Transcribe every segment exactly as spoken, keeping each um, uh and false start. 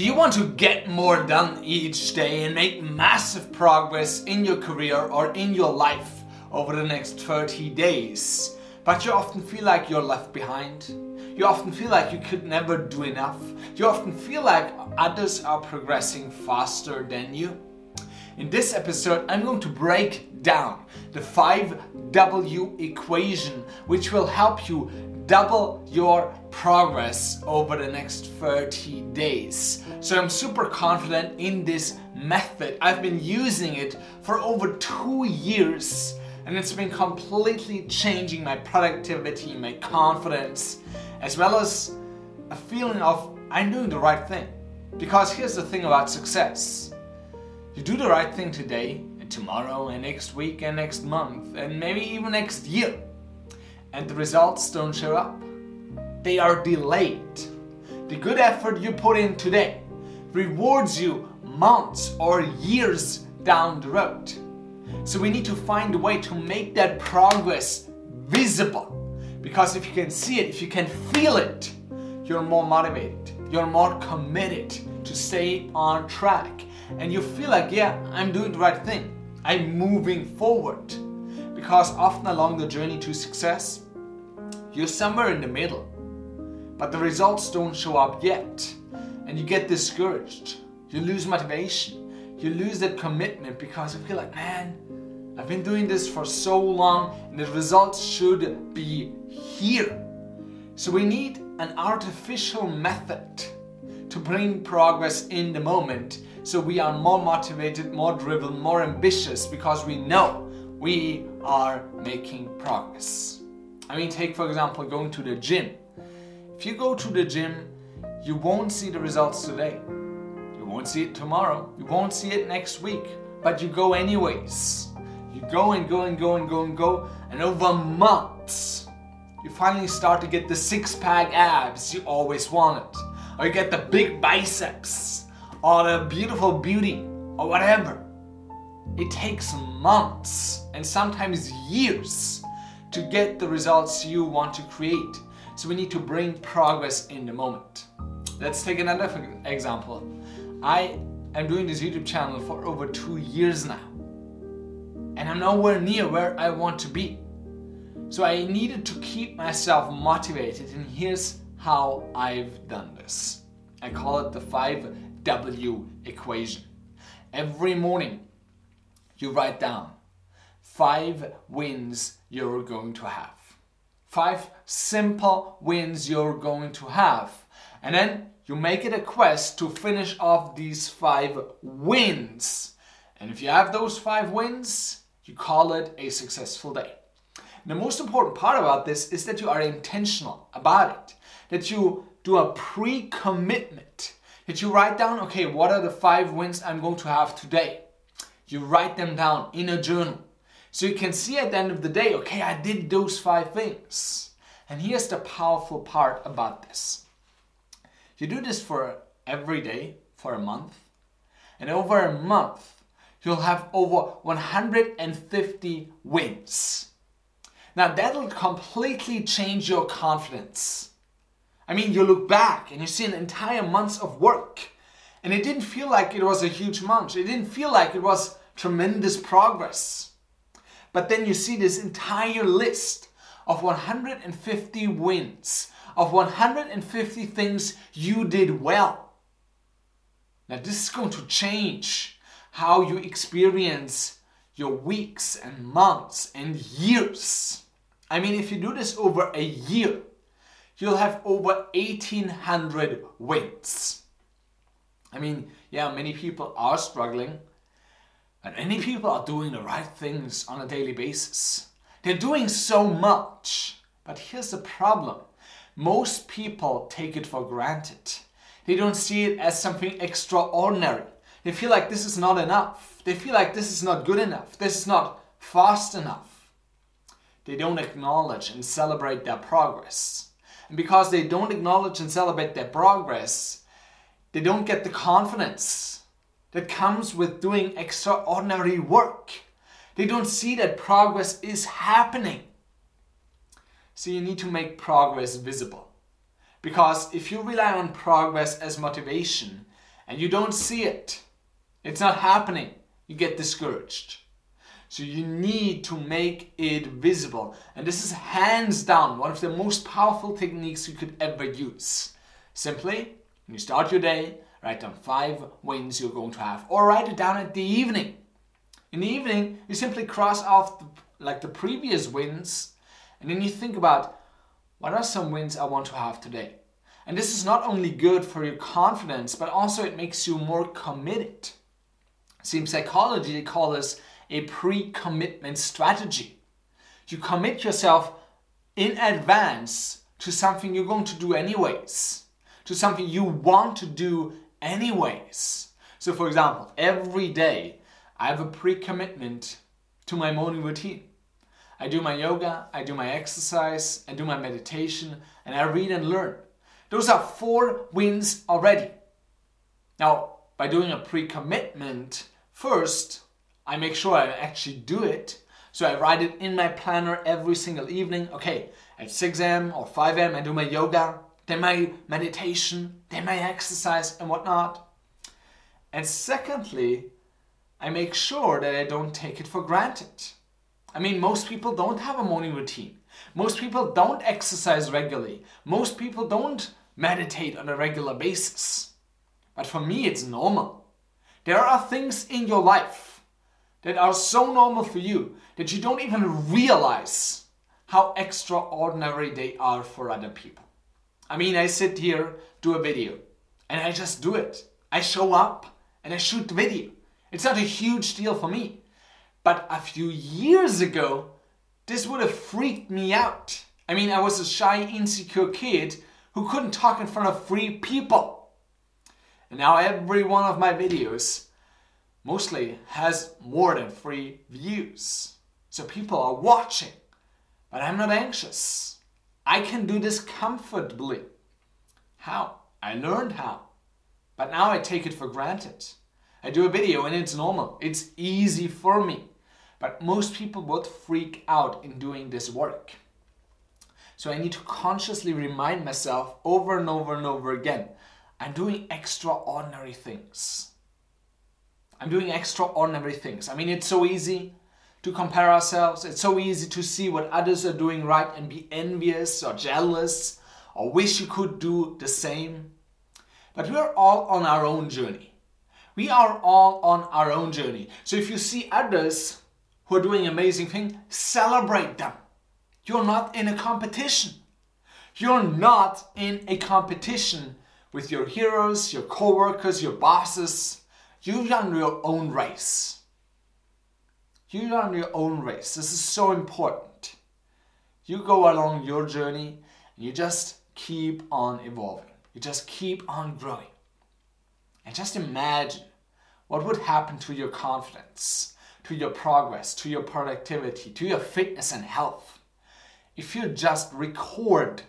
Do you want to get more done each day and make massive progress in your career or in your life over the next thirty days? But you often feel like you're left behind. You often feel like you could never do enough. You often feel like others are progressing faster than you. In this episode, I'm going to break down the five W equation, which will help you double your progress over the next thirty days. So I'm super confident in this method. I've been using it for over two years and it's been completely changing my productivity, my confidence, as well as a feeling of I'm doing the right thing. Because here's the thing about success. You do the right thing today and tomorrow and next week and next month and maybe even next year. And the results don't show up. They are delayed. The good effort you put in today rewards you months or years down the road. So we need to find a way to make that progress visible. Because if you can see it, if you can feel it, you're more motivated, you're more committed to stay on track. And you feel like, yeah, I'm doing the right thing. I'm moving forward. Because often along the journey to success, you're somewhere in the middle, but the results don't show up yet, and you get discouraged, you lose motivation, you lose that commitment because you feel like, man, I've been doing this for so long, and the results should be here. So we need an artificial method to bring progress in the moment, so we are more motivated, more driven, more ambitious, because we know we are making progress. I mean, take for example going to the gym. If you go to the gym, you won't see the results today. You won't see it tomorrow. You won't see it next week. But you go anyways. You go and go and go and go and go. And over months, you finally start to get the six-pack abs you always wanted. Or you get the big biceps. Or the beautiful beauty. Or whatever. It takes months and sometimes years to get the results you want to create. So we need to bring progress in the moment. Let's take another example. I am doing this YouTube channel for over two years now. And I'm nowhere near where I want to be. So I needed to keep myself motivated, and here's how I've done this. I call it the five W equation. Every morning, you write down five wins you're going to have. Five simple wins you're going to have. And then you make it a quest to finish off these five wins. And if you have those five wins, you call it a successful day. And the most important part about this is that you are intentional about it. That you do a pre-commitment. That you write down, okay, what are the five wins I'm going to have today? You write them down in a journal. So you can see at the end of the day, okay, I did those five things. And here's the powerful part about this. You do this for every day, for a month. And over a month, you'll have over one hundred fifty wins. Now that'll completely change your confidence. I mean, you look back and you see an entire month of work. And it didn't feel like it was a huge month. It didn't feel like it was tremendous progress. But then you see this entire list of one hundred fifty wins, of one hundred fifty things you did well. Now this is going to change how you experience your weeks and months and years. I mean, if you do this over a year, you'll have over eighteen hundred wins. I mean, yeah, many people are struggling, and many people are doing the right things on a daily basis. They're doing so much. But here's the problem. Most people take it for granted. They don't see it as something extraordinary. They feel like this is not enough. They feel like this is not good enough. This is not fast enough. They don't acknowledge and celebrate their progress. And because they don't acknowledge and celebrate their progress, they don't get the confidence that comes with doing extraordinary work. They don't see that progress is happening. So you need to make progress visible. Because if you rely on progress as motivation and you don't see it, it's not happening, you get discouraged. So you need to make it visible. And this is hands down one of the most powerful techniques you could ever use. Simply, when you start your day, write down five wins you're going to have, or write it down at the evening. In the evening, you simply cross off the, like the previous wins, and then you think about, what are some wins I want to have today? And this is not only good for your confidence, but also it makes you more committed. See, in psychology, they call this a pre-commitment strategy. You commit yourself in advance to something you're going to do anyways, to something you want to do anyways. So for example, every day I have a pre-commitment to my morning routine. I do my yoga, I do my exercise, I do my meditation, and I read and learn. Those are four wins already. Now, by doing a pre-commitment first, I make sure I actually do it. So I write it in my planner every single evening. Okay, at six a.m. or five a.m. I do my yoga, then my meditation, then my exercise and whatnot. And secondly, I make sure that I don't take it for granted. I mean, most people don't have a morning routine. Most people don't exercise regularly. Most people don't meditate on a regular basis. But for me, it's normal. There are things in your life that are so normal for you that you don't even realize how extraordinary they are for other people. I mean, I sit here, do a video, and I just do it. I show up and I shoot the video. It's not a huge deal for me. But a few years ago, this would have freaked me out. I mean, I was a shy, insecure kid who couldn't talk in front of three people. And now every one of my videos mostly has more than three views. So people are watching, but I'm not anxious. I can do this comfortably. How? I learned how. But now I take it for granted. I do a video and it's normal. It's easy for me. But most people would freak out in doing this work. So I need to consciously remind myself over and over and over again, I'm doing extraordinary things. I'm doing extraordinary things. I mean, it's so easy to compare ourselves. It's so easy to see what others are doing right and be envious or jealous or wish you could do the same. But we're all on our own journey. We are all on our own journey. So if you see others who are doing amazing things, celebrate them. You're not in a competition. You're not in a competition with your heroes, your co-workers, your bosses. You run your own race. You run your own race. This is so important. You go along your journey and you just keep on evolving. You just keep on growing. And just imagine what would happen to your confidence, to your progress, to your productivity, to your fitness and health, if you just record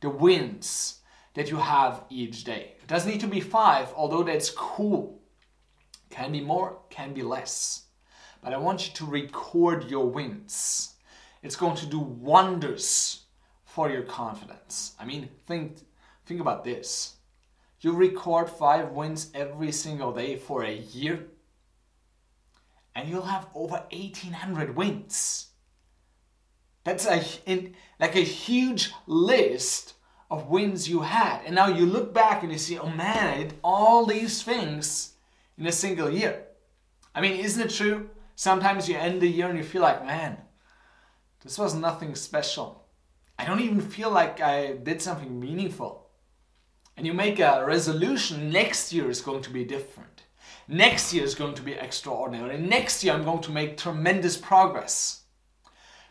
the wins that you have each day. It doesn't need to be five, although that's cool. Can be more, can be less. But I want you to record your wins. It's going to do wonders for your confidence. I mean, think, think about this. You record five wins every single day for a year, and you'll have over eighteen hundred wins. That's a, in, like a huge list of wins you had. And now you look back and you see, oh man, I did all these things in a single year. I mean, isn't it true? Sometimes you end the year and you feel like, man, this was nothing special. I don't even feel like I did something meaningful. And you make a resolution, next year is going to be different. Next year is going to be extraordinary. Next year I'm going to make tremendous progress.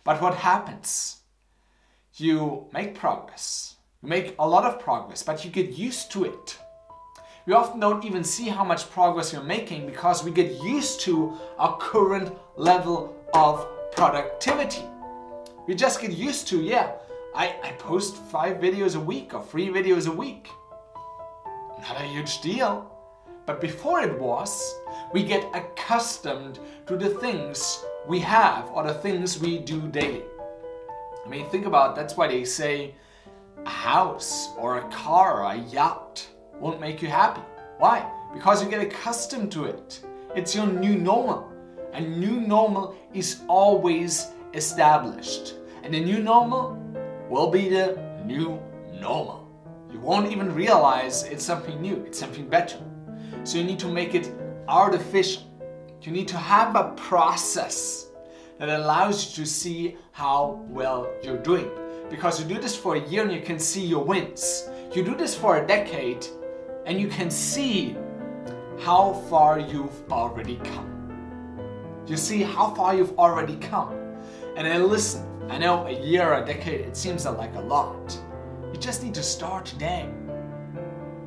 But what happens? You make progress. You make a lot of progress, but you get used to it. We often don't even see how much progress you're making because we get used to our current level of productivity. We just get used to, yeah, I, I post five videos a week or three videos a week. Not a huge deal. But before it was, we get accustomed to the things we have or the things we do daily. I mean, think about, that's why they say a house or a car or a yacht won't make you happy. Why? because you get accustomed to it. It's your new normal. A new normal is always established. And the new normal will be the new normal. You won't even realize it's something new, it's something better. So you need to make it artificial. You need to have a process that allows you to see how well you're doing. Because you do this for a year and you can see your wins. You do this for a decade and you can see how far you've already come. You see how far you've already come. And then listen, I know a year or a decade, it seems like a lot. You just need to start today.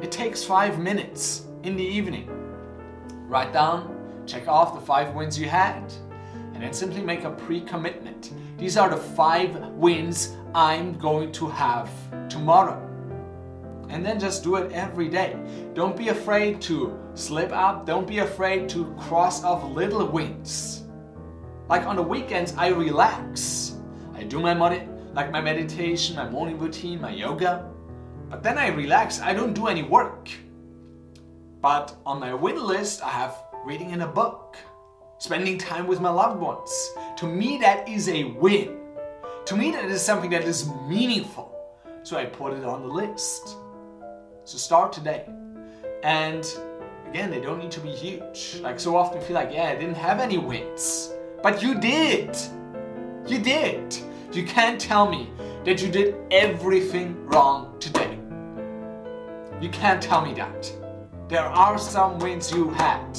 It takes five minutes in the evening. Write down, check off the five wins you had, and then simply make a pre-commitment. These are the five wins I'm going to have tomorrow. And then just do it every day. Don't be afraid to slip up. Don't be afraid to cross off little wins. Like on the weekends, I relax. I do my med- like my meditation, my morning routine, my yoga. But then I relax. I don't do any work. But on my win list, I have reading in a book, spending time with my loved ones. To me, that is a win. To me, that is something that is meaningful. So I put it on the list. So start today. And again, they don't need to be huge. Like so often feel like, yeah, I didn't have any wins. But you did. You did. You can't tell me that you did everything wrong today. You can't tell me that. There are some wins you had.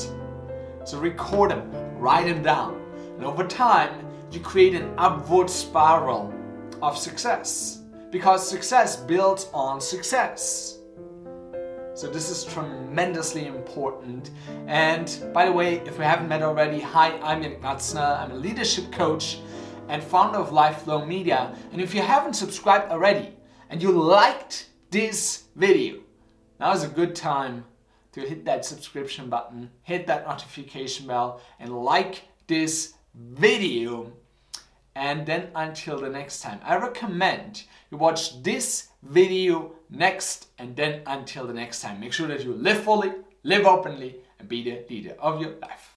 So record them, write them down. And over time, you create an upward spiral of success. Because success builds on success. So this is tremendously important. And by the way, if we haven't met already, hi, I'm Jemek Katzner. I'm a leadership coach and founder of Lifeflow Media. And if you haven't subscribed already and you liked this video, now is a good time to hit that subscription button, hit that notification bell, and like this video. And then until the next time, I recommend you watch this video next, and then until the next time, make sure that you live fully, live openly, and be the leader of your life.